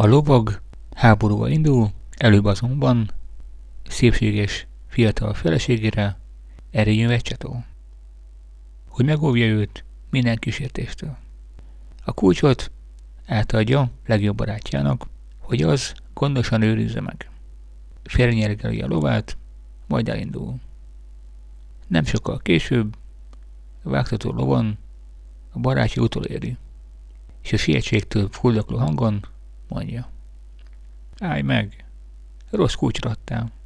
A lovag háborúba indul, előbb azonban szépséges fiatal feleségére erejön egy csató, hogy megóvja őt minden kísértéstől. A kulcsot átadja legjobb barátjának, hogy az gondosan őrizze meg. Felnyergeli a lovát, majd elindul. Nem sokkal később a vágtató lovon a barátja utoléri, és a sietségtől fuldokló hangon mondja: Állj meg, rossz kulcsra adtál.